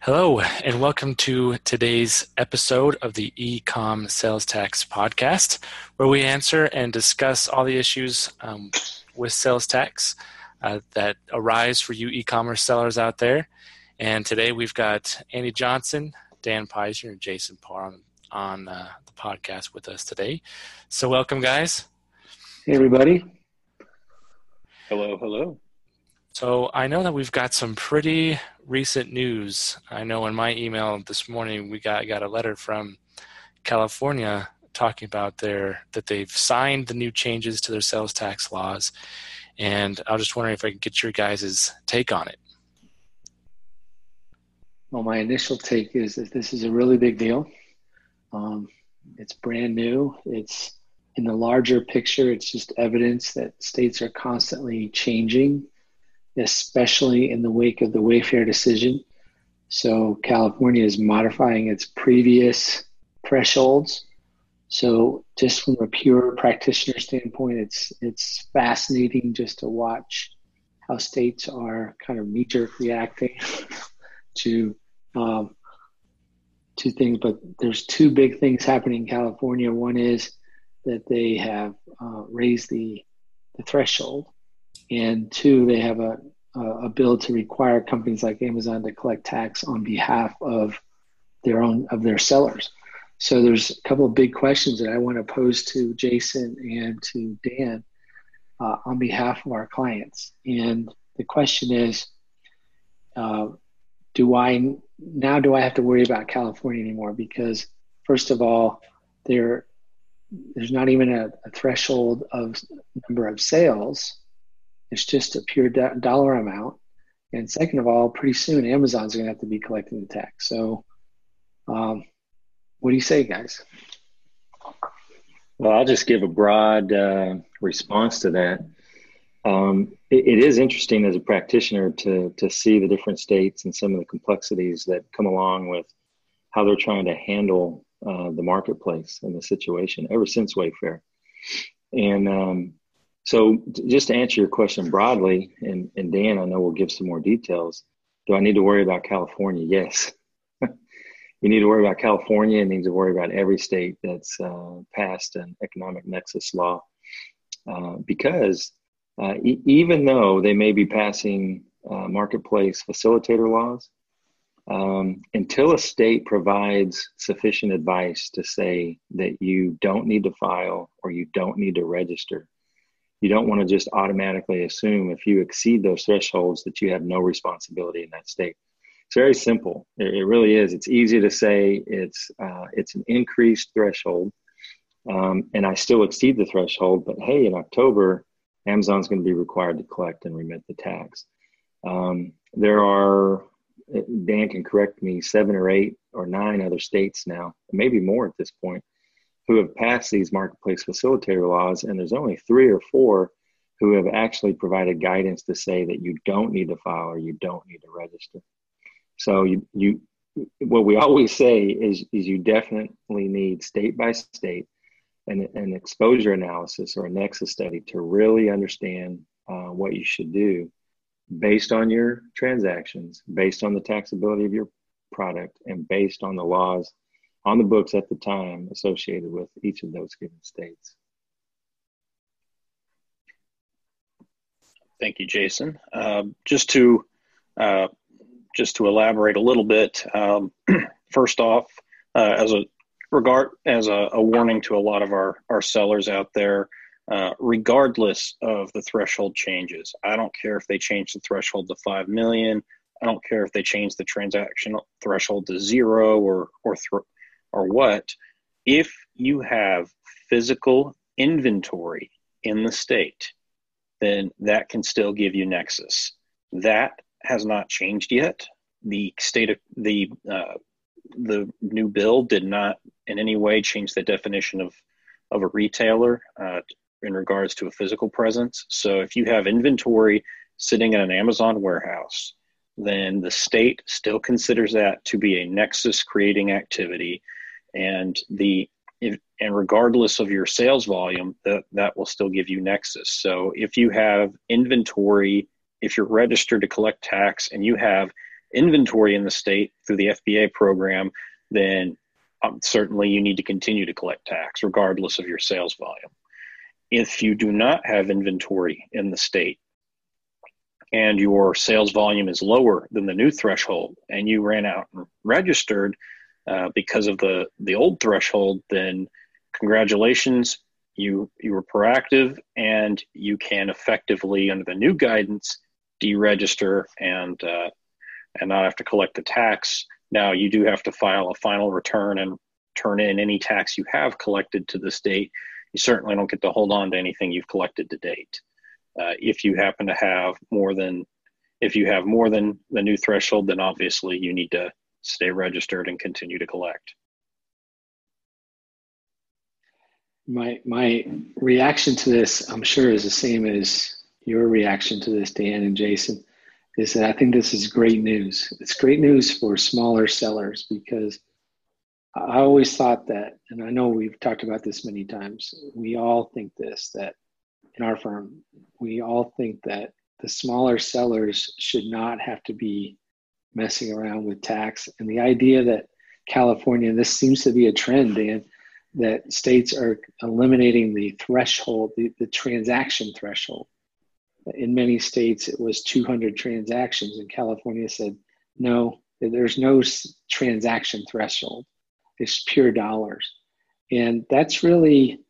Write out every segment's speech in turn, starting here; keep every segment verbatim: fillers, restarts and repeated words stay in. Hello, and welcome to today's episode of the E-Com Sales Tax Podcast, where we answer and discuss all the issues um, with sales tax uh, that arise for you e-commerce sellers out there. And today we've got Andy Johnson, Dan Peisner, and Jason Parr on, on uh, the podcast with us today. So welcome, guys. Hey, everybody. Hello, hello. So I know that we've got some pretty recent news. I know in my email this morning we got got a letter from California talking about their that they've signed the new changes to their sales tax laws, and I was just wondering if I could get your guys' take on it. Well, my initial take is that this is a really big deal. Um, it's brand new. It's in the larger picture. It's just evidence that states are constantly changing, especially in the wake of the Wayfair decision. So California is modifying its previous thresholds. So just from a pure practitioner standpoint, it's it's fascinating just to watch how states are kind of knee-jerk reacting to um, two things. But there's two big things happening in California. One is that they have uh, raised the, the threshold. And two, they have a, a bill to require companies like Amazon to collect tax on behalf of their own of their sellers. So there's a couple of big questions that I want to pose to Jason and to Dan uh, on behalf of our clients. And the question is, uh, do I now do I have to worry about California anymore? Because first of all, there there's not even a, a threshold of number of sales. It's just a pure do- dollar amount. And second of all, pretty soon Amazon's going to have to be collecting the tax. So um, what do you say, guys? Well, I'll just give a broad uh, response to that. Um, it, it is interesting as a practitioner to, to see the different states and some of the complexities that come along with how they're trying to handle uh, the marketplace and the situation ever since Wayfair. And um So just to answer your question broadly, and, and Dan, I know we'll give some more details. Do I need to worry about California? Yes. You need to worry about California and need to worry about every state that's uh, passed an economic nexus law. Uh, because uh, e- even though they may be passing uh, marketplace facilitator laws, um, until a state provides sufficient advice to say that you don't need to file or you don't need to register, you don't want to just automatically assume if you exceed those thresholds that you have no responsibility in that state. It's very simple. It, it really is. It's easy to say it's uh, it's an increased threshold, um, and I still exceed the threshold, but hey, in October, Amazon's going to be required to collect and remit the tax. Um, there are, Dan can correct me, seven or eight or nine other states now, maybe more at this point, who have passed these marketplace facilitator laws, and there's only three or four who have actually provided guidance to say that you don't need to file or you don't need to register. So you, you what we always say is, is you definitely need state by state an, an exposure analysis or a nexus study to really understand uh, what you should do based on your transactions, based on the taxability of your product, and based on the laws on the books at the time associated with each of those given states. Thank you, Jason. Uh, just to uh, just to elaborate a little bit, um, first off, uh, as a regard as a, a warning to a lot of our, our sellers out there, uh, regardless of the threshold changes, I don't care if they change the threshold to five million dollars. I don't care if they change the transaction threshold to zero or or th- or what, if you have physical inventory in the state, then that can still give you nexus. That has not changed yet. The state of the uh, the new bill did not in any way change the definition of of a retailer uh, in regards to a physical presence. So if you have inventory sitting in an Amazon warehouse, then the state still considers that to be a nexus creating activity, and the if, and regardless of your sales volume, that that will still give you nexus. So if you have inventory, if you're registered to collect tax and you have inventory in the state through the F B A program, then um, certainly you need to continue to collect tax regardless of your sales volume. If you do not have inventory in the state and your sales volume is lower than the new threshold and you ran out and registered uh, because of the, the old threshold, then congratulations, you, you were proactive and you can effectively, under the new guidance, deregister and uh, and not have to collect the tax. Now you do have to file a final return and turn in any tax you have collected to the state. You certainly don't get to hold on to anything you've collected to date. Uh, if you happen to have more than, if you have more than the new threshold, then obviously you need to stay registered and continue to collect. My my reaction to this, I'm sure, is the same as your reaction to this, Dan and Jason, is that I think this is great news. It's great news for smaller sellers because I always thought that, and I know we've talked about this many times, we all think this, that in our firm, we all think that the smaller sellers should not have to be messing around with tax. And the idea that California, and this seems to be a trend, Dan, that states are eliminating the threshold, the, the transaction threshold. In many states, it was two hundred transactions, and California said, no, there's no transaction threshold. It's pure dollars. And that's really,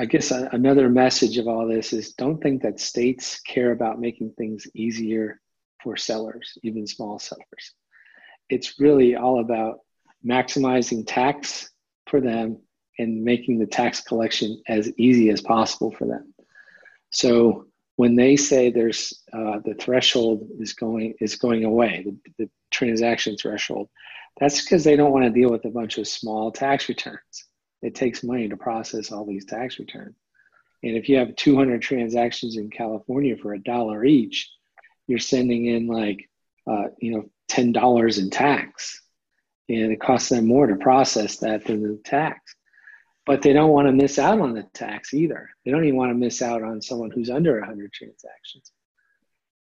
I guess, another message of all this is don't think that states care about making things easier for sellers, even small sellers. It's really all about maximizing tax for them and making the tax collection as easy as possible for them. So when they say there's uh, the threshold is going is going away, the, the transaction threshold, that's because they don't want to deal with a bunch of small tax returns. It takes money to process all these tax returns. And if you have two hundred transactions in California for a dollar each, you're sending in like uh, you know ten dollars in tax, and it costs them more to process that than the tax. But they don't want to miss out on the tax either. They don't even want to miss out on someone who's under one hundred transactions.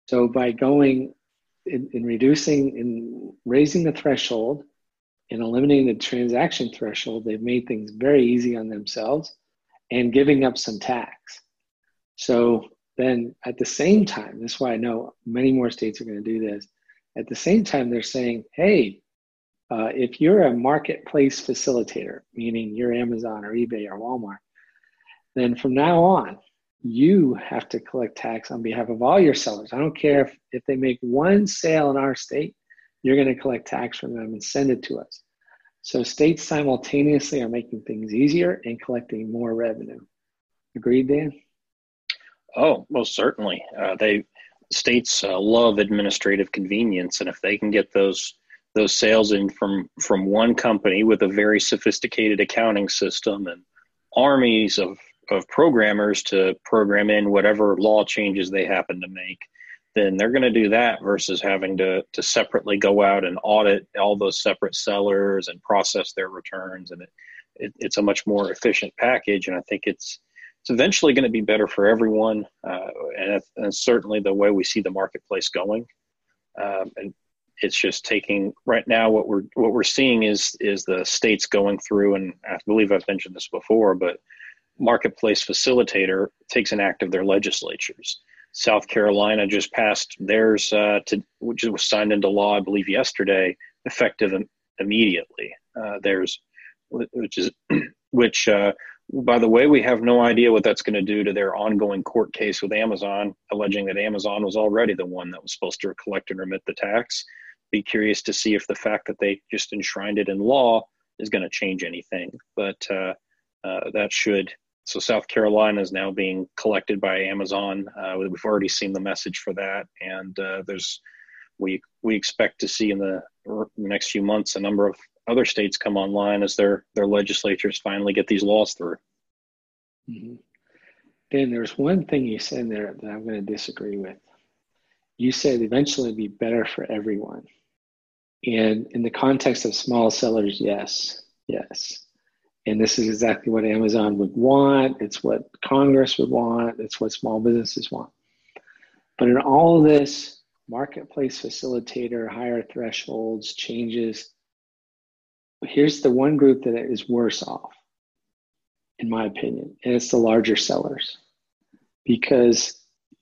So by going in, in reducing, in raising the threshold and eliminating the transaction threshold, they've made things very easy on themselves and giving up some tax. So then at the same time, that's why I know many more states are going to do this. At the same time, they're saying, hey, Uh, if you're a marketplace facilitator, meaning you're Amazon or eBay or Walmart, then from now on, you have to collect tax on behalf of all your sellers. I don't care if, if they make one sale in our state, you're going to collect tax from them and send it to us. So states simultaneously are making things easier and collecting more revenue. Agreed, Dan? Oh, most certainly. Uh, they states uh, love administrative convenience, and if they can get those those sales in from, from one company with a very sophisticated accounting system and armies of, of programmers to program in whatever law changes they happen to make, then they're going to do that versus having to, to separately go out and audit all those separate sellers and process their returns. And it, it, it's a much more efficient package. And I think it's, it's eventually going to be better for everyone. Uh, and, and certainly the way we see the marketplace going, um, and, it's just taking right now. What we're what we're seeing is is the states going through, and I believe I've mentioned this before, but marketplace facilitator takes an act of their legislatures. South Carolina just passed theirs, uh, to, which was signed into law, I believe, yesterday, effective immediately. Uh, there's, which is, which uh, by the way, we have no idea what that's going to do to their ongoing court case with Amazon, alleging that Amazon was already the one that was supposed to collect and remit the tax. Be curious to see if the fact that they just enshrined it in law is going to change anything. But uh, uh, that should. So South Carolina is now being collected by Amazon. Uh, we've already seen the message for that, and uh, there's we we expect to see in the next few months a number of other states come online as their their legislatures finally get these laws through. Mm-hmm. Dan, there's one thing you said there that I'm going to disagree with. You said eventually it'd be better for everyone. And in the context of small sellers, yes, yes. And this is exactly what Amazon would want. It's what Congress would want. It's what small businesses want. But in all of this, marketplace facilitator, higher thresholds, changes. Here's the one group that is worse off, in my opinion, and it's the larger sellers. Because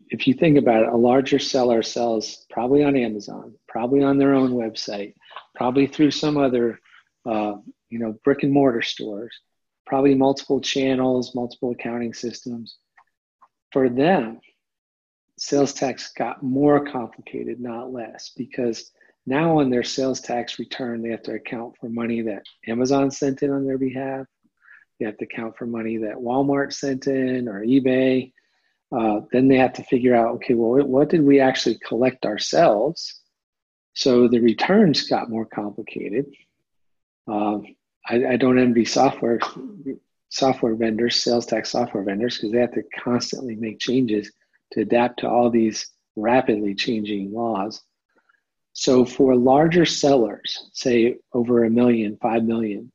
if you think about it, a larger seller sells probably on Amazon, probably on their own website, probably through some other uh, you know, brick and mortar stores, probably multiple channels, multiple accounting systems. For them, sales tax got more complicated, not less, because now on their sales tax return, they have to account for money that Amazon sent in on their behalf. They have to account for money that Walmart sent in or eBay. Uh, then they have to figure out, okay, well, what did we actually collect ourselves? So the returns got more complicated. Uh, I, I don't envy software software vendors, sales tax software vendors, because they have to constantly make changes to adapt to all these rapidly changing laws. So for larger sellers, say over a million, five million,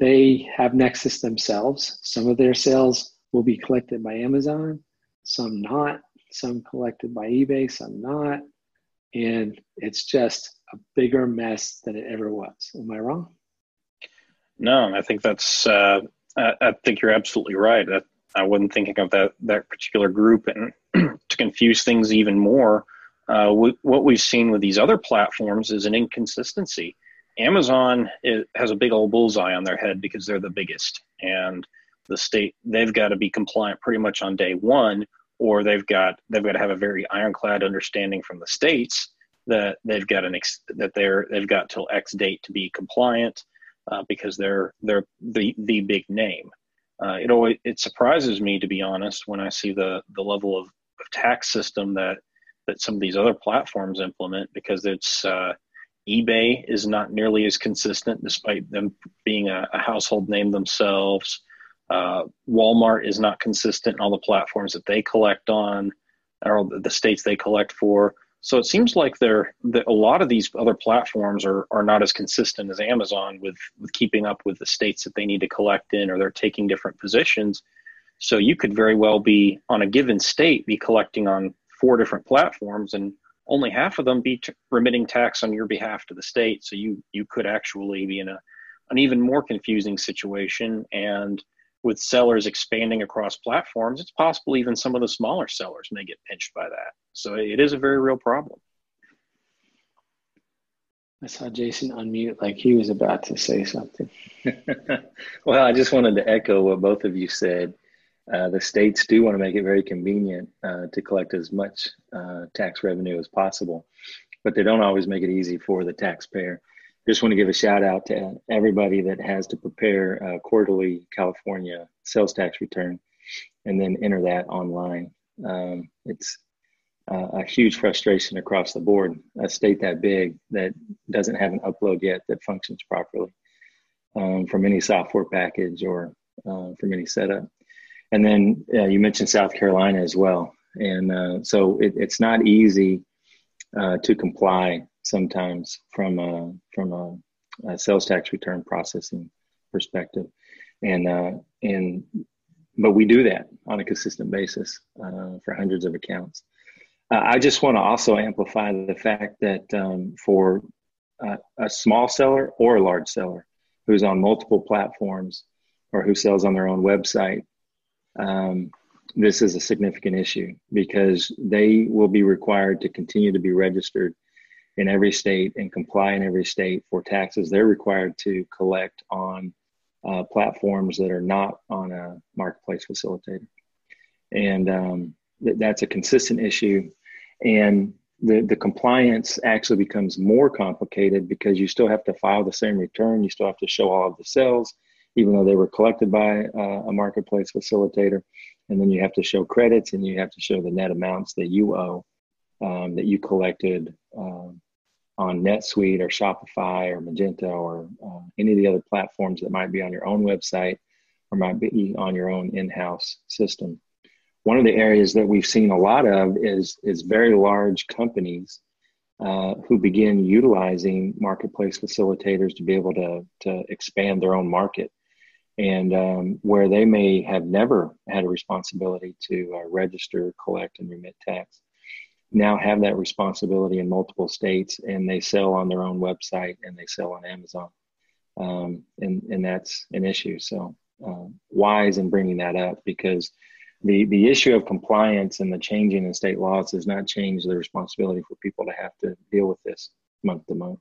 they have nexus themselves. Some of their sales will be collected by Amazon, some not, some collected by eBay, some not. And it's just a bigger mess than it ever was. Am I wrong? No, I think that's, uh, I, I think you're absolutely right. I, I wasn't thinking of that, that particular group. And to confuse things even more, Uh, we, what we've seen with these other platforms is an inconsistency. Amazon is, has a big old bullseye on their head because they're the biggest, and the state, they've got to be compliant pretty much on day one, or they've got they've got to have a very ironclad understanding from the states that they've got an ex, that they're they've got till X date to be compliant uh, because they're they're the the big name. Uh, it always it surprises me, to be honest, when I see the the level of, of tax system that. that some of these other platforms implement, because it's uh, eBay is not nearly as consistent despite them being a, a household name themselves. Uh, Walmart is not consistent in all the platforms that they collect on or the states they collect for. So it seems like they're, that a lot of these other platforms are, are not as consistent as Amazon with, with keeping up with the states that they need to collect in, or they're taking different positions. So you could very well be on a given state be collecting on four different platforms, and only half of them be t- remitting tax on your behalf to the state. So you, you could actually be in a, an even more confusing situation. And with sellers expanding across platforms, it's possible even some of the smaller sellers may get pinched by that. So it is a very real problem. I saw Jason unmute like he was about to say something. Well, I just wanted to echo what both of you said. Uh, the states do want to make it very convenient uh, to collect as much uh, tax revenue as possible, but they don't always make it easy for the taxpayer. Just want to give a shout out to everybody that has to prepare a quarterly California sales tax return and then enter that online. Um, it's uh, a huge frustration across the board. A state that big that doesn't have an upload yet that functions properly um, from any software package or uh, from any setup. And then uh, you mentioned South Carolina as well. And uh, so it, it's not easy uh, to comply sometimes from a, from a, a sales tax return processing perspective. And, uh, and but we do that on a consistent basis uh, for hundreds of accounts. Uh, I just want to also amplify the fact that um, for uh, a small seller or a large seller who's on multiple platforms or who sells on their own website, Um, this is a significant issue because they will be required to continue to be registered in every state and comply in every state for taxes they're required to collect on uh, platforms that are not on a marketplace facilitator. And um, th- that's a consistent issue. And the, the compliance actually becomes more complicated because you still have to file the same return. You still have to show all of the sales, even though they were collected by uh, a marketplace facilitator. And then you have to show credits and you have to show the net amounts that you owe, um, that you collected um, on NetSuite or Shopify or Magento or uh, any of the other platforms that might be on your own website or might be on your own in-house system. One of the areas that we've seen a lot of is, is very large companies Uh, who begin utilizing marketplace facilitators to be able to, to expand their own market, and um, where they may have never had a responsibility to uh, register, collect, and remit tax. now have that responsibility in multiple states, and they sell on their own website and they sell on Amazon. Um, and, and that's an issue. So uh, wise in bringing that up, because the, the issue of compliance and the changing in state laws does not change the responsibility for people to have to deal with this month to month.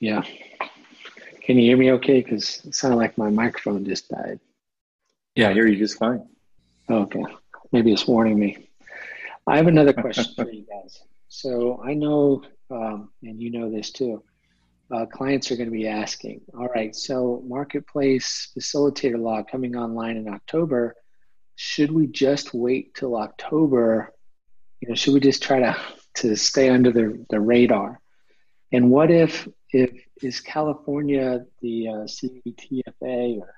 Yeah. Can you hear me okay? Because it sounded like my microphone just died. Yeah, I hear you just fine. Okay. Maybe it's warning me. I have another question for you guys. So I know, um, and you know this too, uh, clients are going to be asking, all right, so marketplace facilitator law coming online in October, should we just wait till October? You know, should we just try to, to stay under the, the radar? And what if, if is California the uh, C D T F A or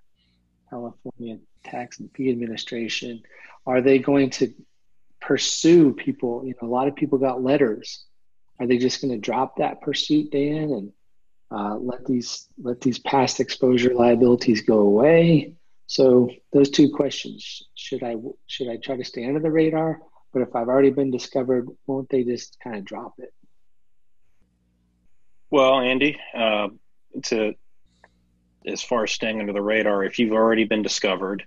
California Tax and Fee Administration, are they going to pursue people? You know, a lot of people got letters. Are they just going to drop that pursuit, Dan, and uh, let these let these past exposure liabilities go away? So those two questions: should I should I try to stay under the radar? But if I've already been discovered, won't they just kind of drop it? Well, Andy, uh, to as far as staying under the radar, if you've already been discovered,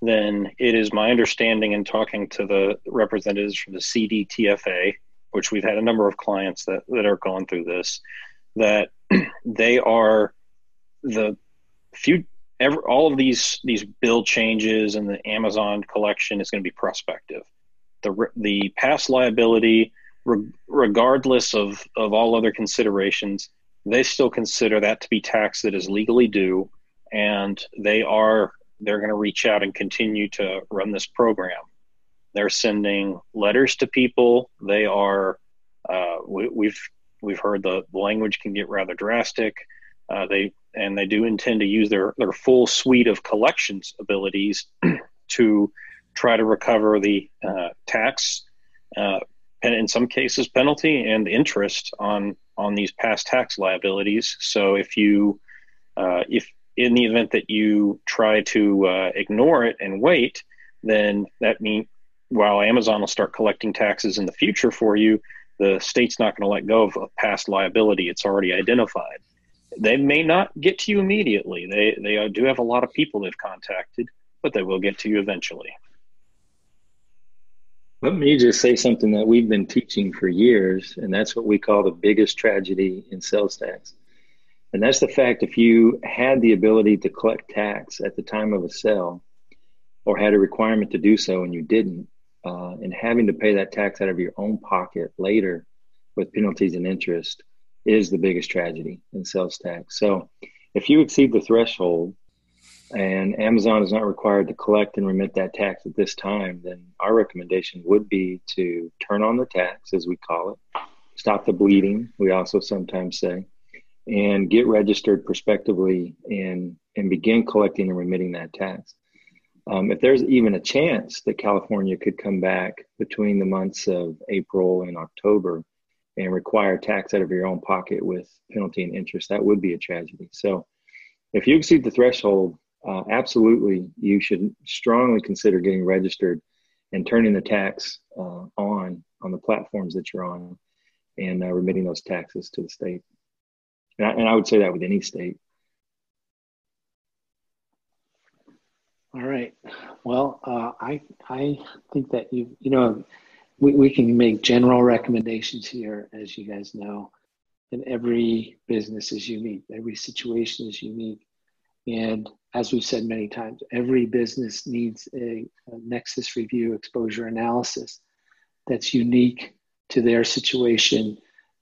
then it is my understanding in talking to the representatives from the C D T F A, which we've had a number of clients that, that are going through this, that they are the few, ever, all of these, these bill changes and the Amazon collection is going to be prospective. The, the past liability, re- regardless of, of all other considerations, they still consider that to be tax that is legally due, and they are they're going to reach out and continue to run this program. They're sending letters to people. They are uh, we, we've we've heard the language can get rather drastic. Uh, they and they do intend to use their their full suite of collections abilities to try to recover the uh, tax uh, and in some cases penalty and interest on. on these past tax liabilities. So if you, uh, if in the event that you try to uh, ignore it and wait, then that means while Amazon will start collecting taxes in the future for you, the state's not going to let go of a past liability. It's already identified. They may not get to you immediately. They, they do have a lot of people they've contacted, but they will get to you eventually. Let me just say something that we've been teaching for years, and that's what we call the biggest tragedy in sales tax. And that's the fact if you had the ability to collect tax at the time of a sale or had a requirement to do so and you didn't, uh, and having to pay that tax out of your own pocket later with penalties and interest is the biggest tragedy in sales tax. So if you exceed the threshold, and Amazon is not required to collect and remit that tax at this time, then our recommendation would be to turn on the tax, as we call it, stop the bleeding, we also sometimes say, and get registered prospectively and, and begin collecting and remitting that tax. Um, if there's even a chance that California could come back between the months of April and October and require tax out of your own pocket with penalty and interest, that would be a tragedy. So if you exceed the threshold, Uh, absolutely, you should strongly consider getting registered and turning the tax uh, on on the platforms that you're on and uh, remitting those taxes to the state. And I, and I would say that with any state. All right. Well, uh, I I think that, you you know, we, we can make general recommendations here, as you guys know, and every business is unique. Every situation is unique. And as we've said many times, every business needs a, a nexus review exposure analysis that's unique to their situation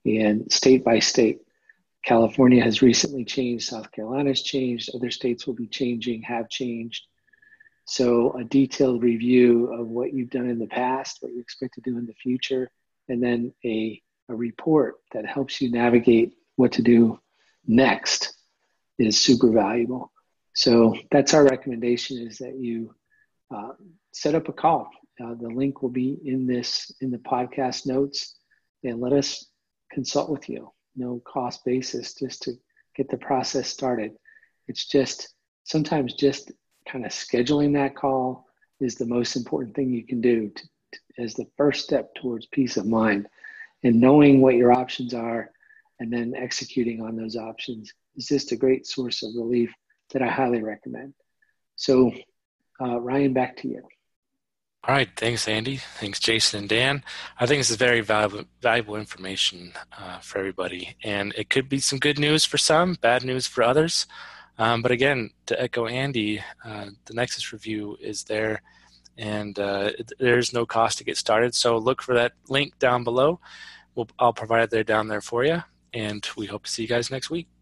and state by state. California has recently changed, South Carolina has changed, other states will be changing, have changed. So a detailed review of what you've done in the past, what you expect to do in the future, and then a, a report that helps you navigate what to do next is super valuable. So that's our recommendation, is that you uh, set up a call. Uh, the link will be in this, in the podcast notes, and let us consult with you. No cost basis, just to get the process started. It's just sometimes just kind of scheduling that call is the most important thing you can do to, to, as the first step towards peace of mind. And knowing what your options are and then executing on those options is just a great source of relief that I highly recommend. So, uh, Ryan, back to you. All right. Thanks, Andy. Thanks, Jason and Dan. I think this is very valuable, valuable information uh, for everybody. And it could be some good news for some, bad news for others. Um, but again, to echo Andy, uh, the Nexus Review is there, and uh, there's no cost to get started. So look for that link down below. We'll, I'll provide it there down there for you. And we hope to see you guys next week.